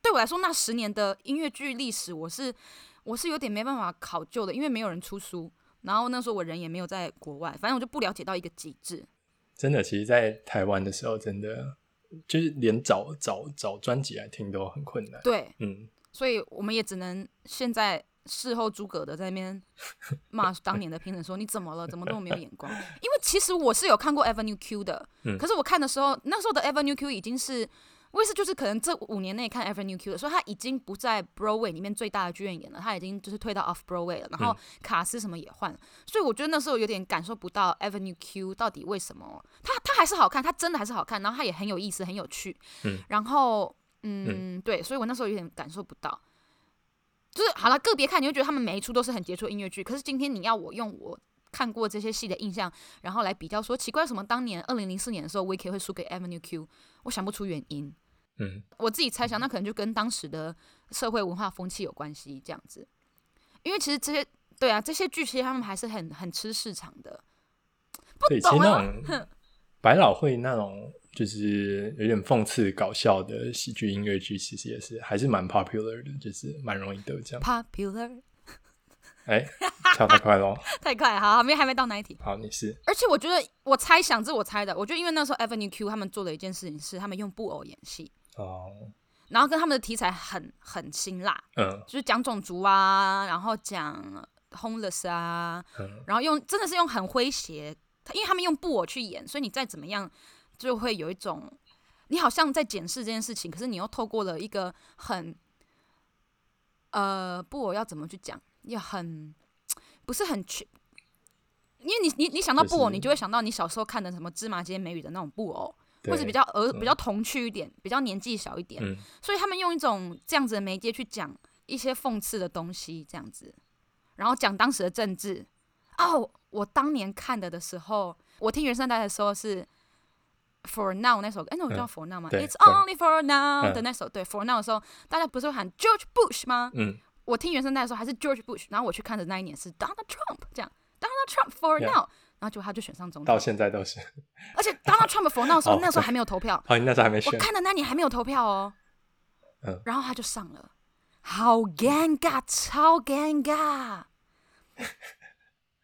对我来说，那十年的音乐剧历史，我是我是有点没办法考究的，因为没有人出书，然后那时候我人也没有在国外，反正我就不了解到一个极致。真的，其实，在台湾的时候，真的就是连找找找专辑来听都很困难。对，嗯，所以我们也只能现在。事后诸葛的在那边骂当年的评审说你怎么了，怎么那么没有眼光？因为其实我是有看过 Avenue Q 的、嗯、可是我看的时候，那时候的 Avenue Q 已经是我也是就是可能这五年内看 Avenue Q 的，所以他已经不在 Broadway 里面最大的剧院演了，他已经就是退到 Off Broadway 了，然后卡斯什么也换了、嗯、所以我觉得那时候有点感受不到 Avenue Q 到底为什么他他还是好看，他真的还是好看，然后他也很有意思很有趣、嗯、然后 嗯, 嗯对，所以我那时候有点感受不到，就是好了，个别看你会觉得他们每一出都是很杰出的音乐剧，可是今天你要我用我看过这些戏的印象，然后来比较说，奇怪什么当年二零零四年的时候 ，Wicked 会输给 Avenue Q， 我想不出原因。嗯，我自己猜想，那可能就跟当时的社会文化风气有关系，这样子。因为其实这些，对啊，这些剧其实他们还是很很吃市场的。不懂啊，对，其实那种百老汇那种就是有点讽刺搞笑的喜剧音乐剧，其实也是还是蛮 popular 的，就是蛮容易得奖。popular， 哎，跳太快咯太快，好，还没还没到那一题。好，你是。而且我觉得，我猜想这我猜的，我觉得因为那时候 Avenue Q 他们做了一件事情是，他们用布偶演戏。哦。然后跟他们的题材很很辛辣，嗯，就是讲种族啊，然后讲 homeless 啊，嗯、然后用真的是用很诙谐，因为他们用布偶去演，所以你再怎么样。就会有一种你好像在检视这件事情，可是你又透过了一个很呃不我要怎么去讲，也很不是很全，因为 你, 你, 你想到布偶，你就会想到你小时候看的什么芝麻街美语的那种布偶，或者比较呃比较童趣一点、嗯、比较年纪小一点、嗯、所以他们用一种这样子的媒介去讲一些讽刺的东西，这样子，然后讲当时的政治。哦，我当年看的的时候，我听原声带的时候是For Now 那首歌，哎，那首叫 For Now 吗、嗯、It's only for now、嗯、的那首，对 For Now 的时候，大家不是会喊 George Bush 吗？嗯，我听原声带的时候还是 George Bush， 然后我去看的那一年是 Donald Trump， 这样 Donald Trump for now，、yeah. 然后结果他就选上总统，到现在都是。而且 Donald Trump for now 的时候，那时候还没有投票，好、哦，你那时候还没选，我看的那年还没有投票哦。嗯，然后他就上了，好尴尬，超尴尬。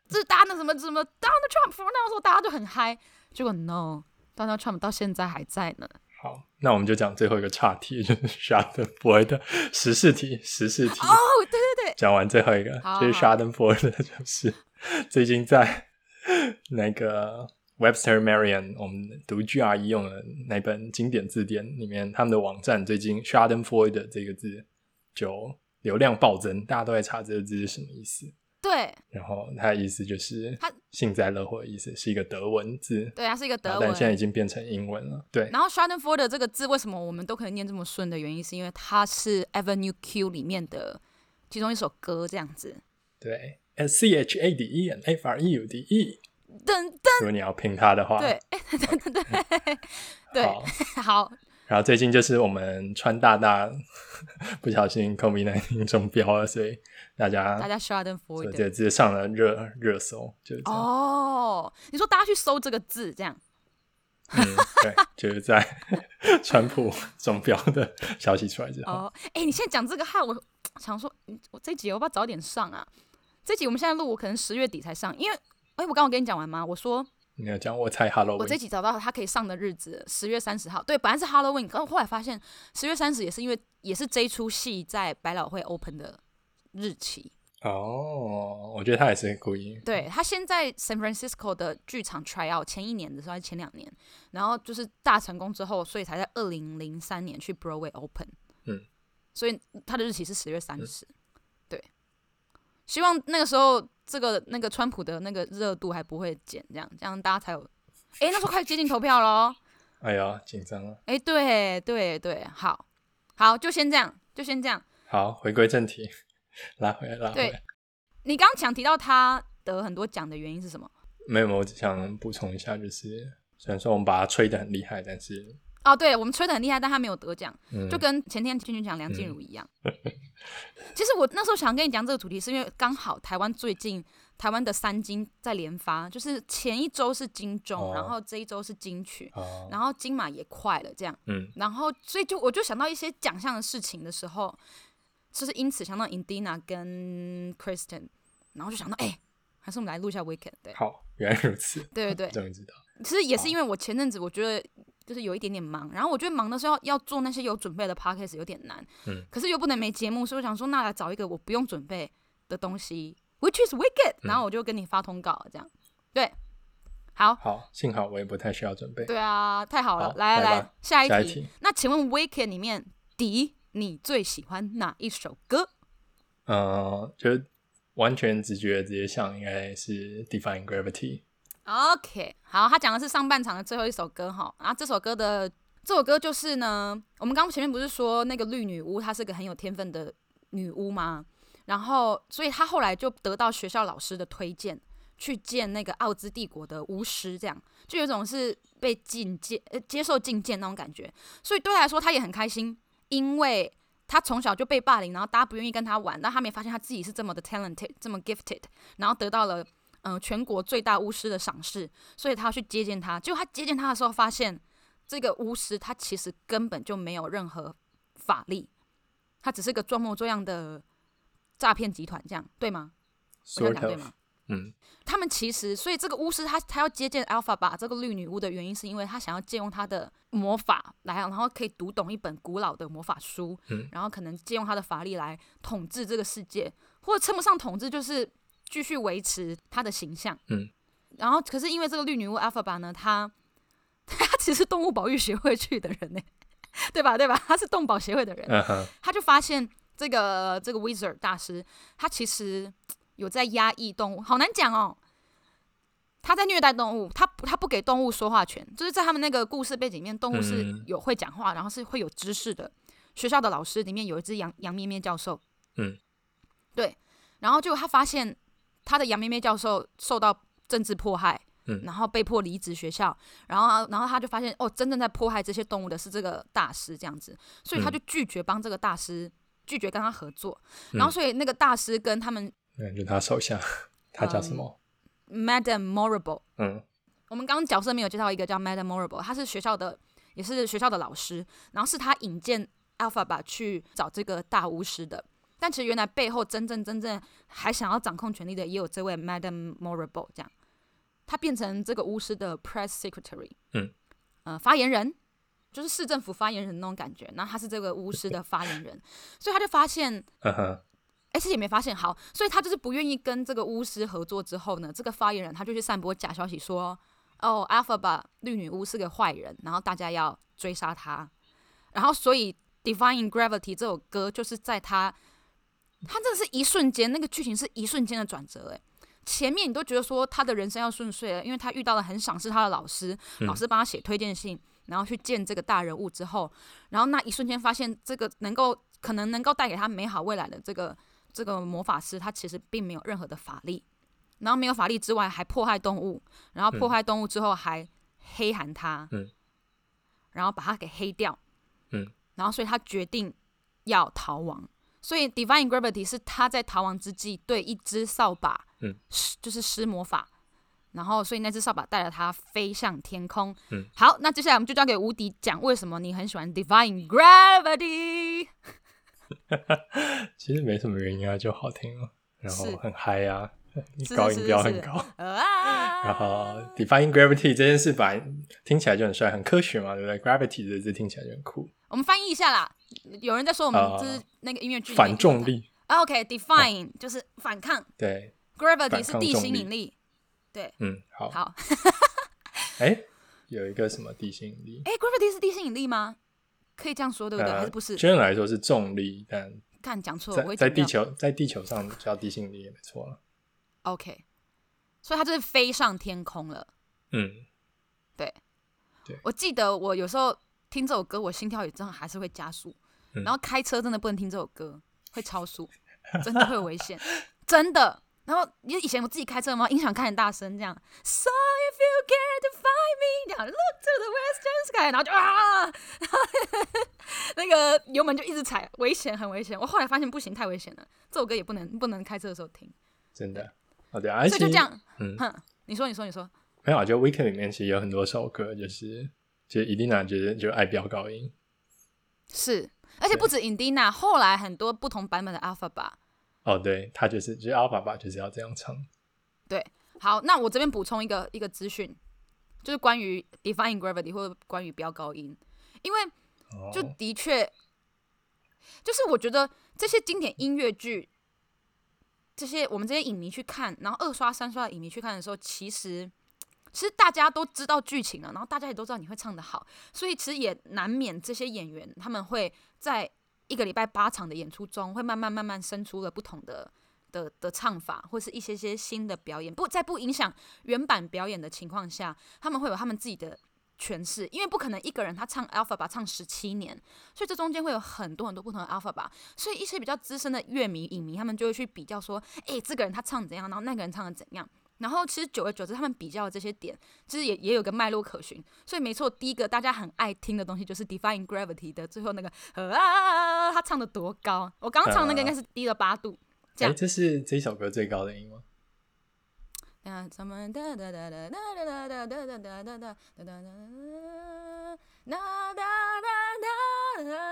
就是大家那什么什么 Donald Trump for now 的时候，大家就很嗨，结果 no。Donald Trump 到现在还在呢。好，那我们就讲最后一个岔题，就是沙登伯尔的时事题，时事题。哦、oh, ，对对对。讲完最后一个，好好就是沙登伯尔的，就是最近在那个 Webster Merriam 我们读 G R E 用的那本经典字典里面，他们的网站最近沙登伯尔的这个字就流量暴增，大家都在查这个字是什么意思。对，然后它的意思就是幸灾乐祸的意思，是一个德文字。对，它是一个德文，但现在已经变成英文了。对，然后 Schadenfreude 这个字为什么我们都可以念这么顺的原因，是因为它是 Avenue Q 里面的其中一首歌，这样子。对 S C H A D E N F R E U D E 噔噔，如果你要拼它的话。对对对，好。然后最近就是我们川大大不小心 COVID 十九 中标了，所以大家大家 Schadenfreude 这个字上了热热搜，就是这样。哦，你说大家去搜这个字这样？嗯，对，就是在川普中标的消息出来之后。哦，哎，你现在讲这个哈，我想说，我这集我要不要早点上啊？这集我们现在录，我可能十月底才上，因为哎，我刚刚跟你讲完吗？我说。你有讲我猜 Halloween， 我这集找到他可以上的日子十月三十号，对，本来是 Halloween， 可是后来发现十月三十也是因为也是这一出戏在百老汇 open 的日期。哦，我觉得他也是故意，对，他先在 San Francisco 的剧场 try out， 前一年的时候还是前两年，然后就是大成功之后，所以才在二零零三年去 Broadway open， 嗯，所以他的日期是十月三十、嗯、对，希望那个时候这个那个川普的那个热度还不会减，这样这样大家才有。哎，那时候快接近投票咯。哎呀，紧张了。哎，对对对，好，好，就先这样，就先这样。好，回归正题，拉回来，拉回来。对，你刚刚想提到他得很多奖的原因是什么？没有，我只想补充一下，就是虽然说我们把他吹得很厉害，但是。哦，对，我们吹得很厉害，但他没有得奖、嗯、就跟前天金曲奖梁静茹一样、嗯、其实我那时候想跟你讲这个主题是因为刚好台湾最近台湾的三金在连发，就是前一周是金钟、哦、然后这一周是金曲、哦、然后金马也快了这样、嗯、然后所以就我就想到一些奖项的事情的时候，就是因此想到 Indina 跟 Kristen， 然后就想到哎、欸，还是我们来录一下 Weekend。 对，好，原来如此。对对对，终于知道。其实也是因为我前阵子我觉得就是有一点点忙，然后我觉得忙的时候要做那些有准备的 podcast 有点难、嗯、可是又不能没节目，所以我想说那来找一个我不用准备的东西 which is Wicked、嗯、然后我就跟你发通告这样。对，好好，幸好我也不太需要准备。对啊，太好了。好，来来来，下一 题, 下一题那请问 Wicked 里面迪你最喜欢哪一首歌？呃，就完全直觉直接想应该是 Defying Gravity。OK， 好，他讲的是上半场的最后一首歌哈，然后这首歌的这首歌就是呢，我们刚刚前面不是说那个绿女巫她是个很有天分的女巫吗？然后所以她后来就得到学校老师的推荐，去见那个奥兹帝国的巫师，这样就有种是被进阶、呃、接受进阶那种感觉，所以对她来说她也很开心，因为她从小就被霸凌，然后大家不愿意跟她玩，但她没发现她自己是这么的 talented， 这么 gifted， 然后得到了。呃、全国最大巫师的赏识，所以他要去接见他。结果他接见他的时候，发现这个巫师他其实根本就没有任何法力，他只是个装模作样的诈骗集团，这样对吗？我讲对吗？嗯，他们其实，所以这个巫师他他要接见 Alphaba 这个绿女巫的原因，是因为他想要借用他的魔法来，然后可以读懂一本古老的魔法书，嗯、然后可能借用他的法力来统治这个世界，或者称不上统治，就是。继续维持他的形象、嗯、然后可是因为这个绿女巫 Alphaba 呢，他他其实是动物保育协会去的人呢，对吧对吧，他是动保协会的人、uh-huh. 他就发现这个这个 Wizard 大师他其实有在压抑动物，好难讲哦，他在虐待动物，他 不, 他不给动物说话权，就是在他们那个故事背景里面，动物是有会讲话、嗯、然后是会有知识的，学校的老师里面有一只 羊, 羊咩咩教授、嗯、对，然后就他发现他的杨咩咩教授受到政治迫害、嗯、然后被迫离职学校，然后然后他就发现哦，真正在迫害这些动物的是这个大师，这样子，所以他就拒绝帮这个大师、嗯、拒绝跟他合作、嗯、然后所以那个大师跟他们嗯，就他手下，他叫什么、嗯、Madame Morrible， 嗯，我们刚刚角色没有介绍一个叫 Madame Morrible， 他是学校的也是学校的老师，然后是他引荐 Alphaba 去找这个大巫师的，但其实原来背后真正真正还想要掌控权力的也有这位 Madame Morrible， 这样他变成这个巫师的 Press Secretary， 嗯、呃，发言人，就是市政府发言人那种感觉。然后他是这个巫师的发言人，所以他就发现，哎、uh-huh. 欸，其实也没发现好，所以他就是不愿意跟这个巫师合作。之后呢，这个发言人他就去散播假消息说，哦 ，Alphaba 绿女巫是个坏人，然后大家要追杀他。然后所以 Defying Gravity 这首歌就是在他。他真的是一瞬间，那个剧情是一瞬间的转折，哎，前面你都觉得说他的人生要顺遂了，因为他遇到了很赏识他的老师，老师帮他写推荐信，然后去见这个大人物之后，然后那一瞬间发现这个能够可能能够带给他美好未来的这个这个魔法师，他其实并没有任何的法力，然后没有法力之外还迫害动物，然后迫害动物之后还黑函他，嗯，然后把他给黑掉，嗯，然后所以他决定要逃亡。所以 Divine Gravity 是他在逃亡之际对一只扫把、嗯、就是施魔法，然后所以那只扫把带着他飞向天空、嗯、好，那接下来我们就交给无敌讲为什么你很喜欢 Divine Gravity。 其实没什么原因啊，就好听了，然后很嗨啊，高音标很高，是是是是然后 Defying Gravity 这件事把听起来就很帅，很科学嘛，对不对？ Gravity 这字听起来就很酷，我们翻译一下啦，有人在说我们就是那个音乐剧、呃、反重力、啊、OK Defying、哦、就是反抗，对 Gravity 是地心引力，对，嗯，好好哎，有一个什么地心引力，哎 Gravity 是地心引力吗？可以这样说对不对、呃、还是不是？generally来说是重力，但看讲错 在, 在地球在地球上叫地心引力也没错了。OK， 所以他就是飞上天空了。嗯，对，对。我记得我有时候听这首歌，我心跳也真的还是会加速、嗯。然后开车真的不能听这首歌，会超速，真的会危险，真的。然后因为以前我自己开车嘛，音响开很大声，这样 ，So if you care to find me， 这样 Look to the western sky， 然后就啊，那个油门就一直踩，危险，很危险。我后来发现不行，太危险了，这首歌也不能不能开车的时候听，真的。好的，而且就这样，嗯，你说，你说，你说，没有啊？就 Weekend 里面其实有很多首歌，就是其实 Idina 就是就爱飙高音，是，而且不止 Idina， 后来很多不同版本的 Alphaba。哦，对，他就是就是 Alphaba 就是要这样唱。对，好，那我这边补充一个一个资讯，就是关于 Defying Gravity 或者关于飙高音，因为就的确，哦、就是我觉得这些经典音乐剧。这些我们这些影迷去看，然后二刷三刷的影迷去看的时候，其实其实大家都知道剧情了，然后大家也都知道你会唱得好，所以其实也难免这些演员他们会在一个礼拜八场的演出中，会慢慢慢慢生出了不同的 的, 的唱法，或是一些些新的表演，不在不影响原版表演的情况下，他们会有他们自己的诠释，因为不可能一个人他唱 Alphaba 唱十七年，所以这中间会有很多很多不同的 Alphaba， 所以一些比较资深的乐迷影迷他们就会去比较说，哎、欸，这个人他唱怎样，然后那个人唱的怎样，然后其实久而久之他们比较的这些点其实 也, 也有个脉络可循，所以没错，第一个大家很爱听的东西就是 Defying Gravity 的最后那个啊，他唱的多高，我刚刚唱的那个应该是低了八度，这样、欸、这是这一首歌最高的音吗？啊，什么哒哒哒哒哒哒哒哒哒哒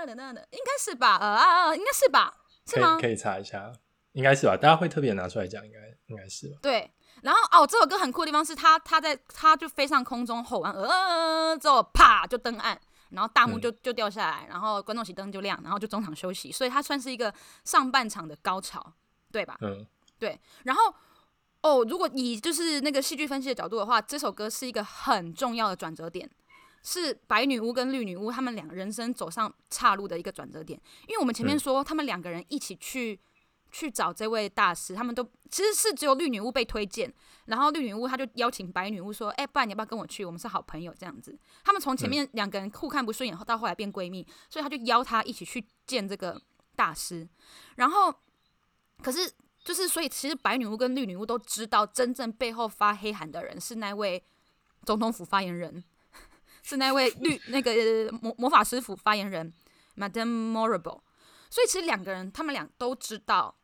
哒哒，应该是吧？呃，应该是吧？是吗？可以查一下，应该是吧？大家会特别拿出来讲，应该应该是吧？对。然后哦，这首歌很酷的地方是他，他在他就飞上空中吼完呃之后，啪就登岸，然后大幕就就掉下来，然后观众席灯就亮，然后就中场休息，所以它算是一个上半场的高潮，对吧？嗯，对。然后。哦，如果以就是那个戏剧分析的角度的话，这首歌是一个很重要的转折点，是白女巫跟绿女巫他们两人生走上岔路的一个转折点。因为我们前面说，他们两个人一起去去找这位大师，他们都其实是只有绿女巫被推荐，然后绿女巫她就邀请白女巫说：“哎、欸，不然你要不要跟我去？我们是好朋友这样子。”他们从前面两个人互看不顺眼，到后来变闺蜜，所以她就邀她一起去见这个大师。然后，可是。就是，所以其实白女巫跟绿女巫都知道，真正背后发黑函的人是那位总统府发言人，是那位绿那个魔魔法师府发言人 Madame Morrible。所以其实两个人，他们俩都知道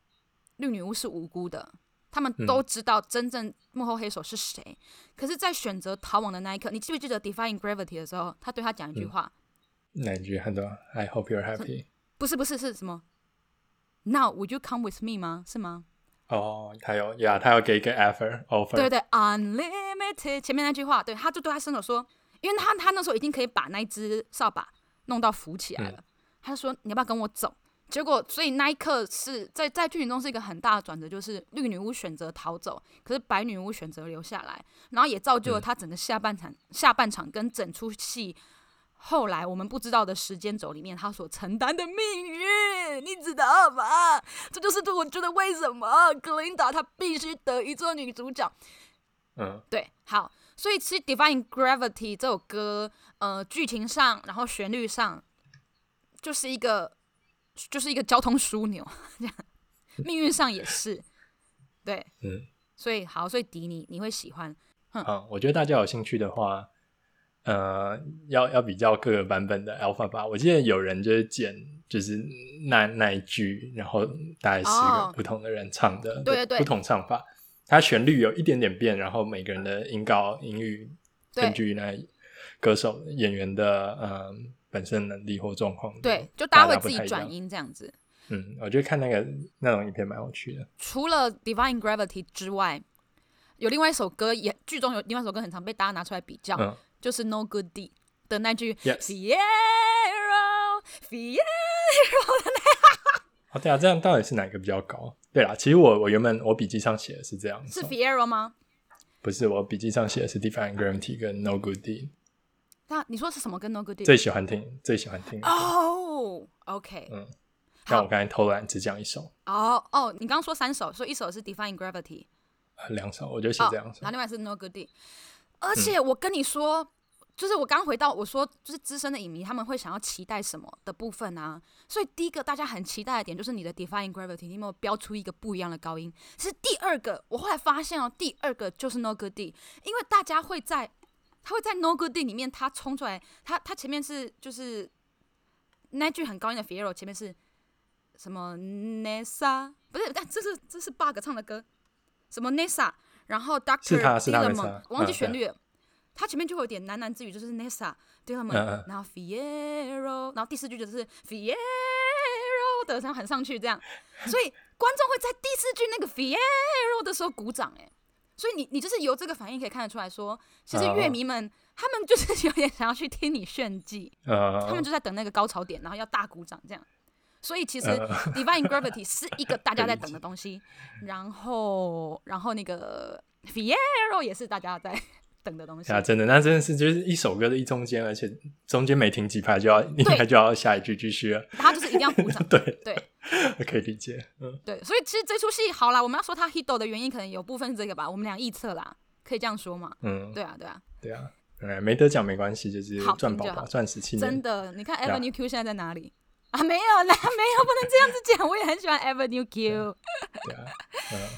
绿女巫是无辜的，他们都知道真正幕后黑手是谁。嗯、可是，在选择逃亡的那一刻，你记不记得 Defying Gravity 的时候，他对他讲一句话？嗯、哪一句？很多 I hope you're happy。不是，不是，是什么 ？Now would you come with me 吗？是吗？哦，他有呀， yeah, 他有给一个 offer， offer， 对对 ，unlimited， 前面那句话，对，他就对他伸手说，因为他他那时候已经可以把那一只扫把弄到浮起来了，嗯、他就说你要不要跟我走？结果，所以那一刻是在在剧情中是一个很大的转折，就是绿女巫选择逃走，可是白女巫选择留下来，然后也造就了他整个下半场、嗯、下半场跟整出戏。后来我们不知道的时间轴里面，他所承担的命运，你知道吗？这就是我觉得为什么格琳达她必须得一做女主角。嗯，对，好，所以其实《Defying Gravity》这首歌，呃，剧情上，然后旋律上，就是一个就是一个交通枢纽，这样，命运上也是，对，嗯，所以好，所以迪尼你会喜欢，嗯、啊，我觉得大家有兴趣的话。呃，要要比较各个版本的 Alphaba， 我记得有人就是剪，就是那那一句，然后大概十个不同的人唱的，哦、对对对，不同唱法，它旋律有一点点变，然后每个人的音高、音域根据那歌手演员的呃本身能力或状况，对，就大家会自己转音这样子。嗯，我觉得看那个那种影片蛮有趣的。除了 Defying Gravity 之外，有另外一首歌也，剧中有另外一首歌很常被大家拿出来比较。嗯，就是 No Good Deed 的那句 Fiero Fiero 的那对啊，这样到底是哪个比较高？对啦，其实我我原本我笔记上写的是这样，是 Fiero 吗？不是，我笔记上写的是 Defying Gravity 跟 No Good Deed。 那你说是什么跟 No Good Deed？ 最喜欢听最喜欢听哦、oh, OK， 嗯，但我刚才偷懒只讲一首哦哦， oh, oh, 你刚刚说三首，所以一首是 Defying Gravity， 两首我就写这样、oh, 然后另外是 No Good Deed。而且我跟你说，就是我刚回到我说，就是资深的影迷他们会想要期待什么的部分啊。所以第一个大家很期待的点就是你的 Defying Gravity， 你有没有标出一个不一样的高音？其实第二个，我后来发现哦，第二个就是 No Good Deed， 因为大家会在，他会在 No Good Deed 里面，他冲出来，他他前面是就是那句很高音的 Fiero， 前面是什么 Nessa？ 不是，这是这是 Bug 唱的歌。什么 Nessa， 然后 Doctor Dillamon， 忘记旋律了，他前面就会有点喃喃自语，就是 Nessa Dillamon，、嗯、然后 Fierro， 然后第四句就是 Fierro 的，然后喊上去这样，所以观众会在第四句那个 Fierro 的时候鼓掌哎、欸。所以 你, 你就是由这个反应可以看得出来说，其实乐迷们、oh. 他们就是有点想要去听你炫技， oh. 他们就在等那个高潮点，然后要大鼓掌这样。所以其实 Divine Gravity 是一个大家在等的东西，然后然后那个 Fierro 也是大家在等的东西。啊，真的，那真的是就是一首歌的一中间，而且中间每停几拍就要应该就要下一句继续了，他就是一定要鼓掌。对对。對我可以理解、嗯、对，所以其实这出戏好啦，我们要说它 hit 的原因可能有部分是这个吧，我们俩臆测啦，可以这样说嘛、嗯、对啊对啊对啊、嗯、没得奖没关系，就是赚宝宝赚十七年，真的，你看 Avenue Q 现在在哪里啊？没有啦，没有，不能这样子讲我也很喜欢 Avenue Q 对啊, 对啊、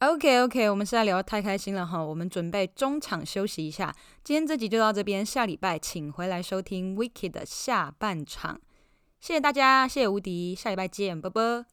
嗯、OK OK， 我们实在聊得太开心了哈，我们准备中场休息一下，今天这集就到这边，下礼拜请回来收听 Wicked 的下半场，谢谢大家，谢谢无敌，下礼拜见，拜拜。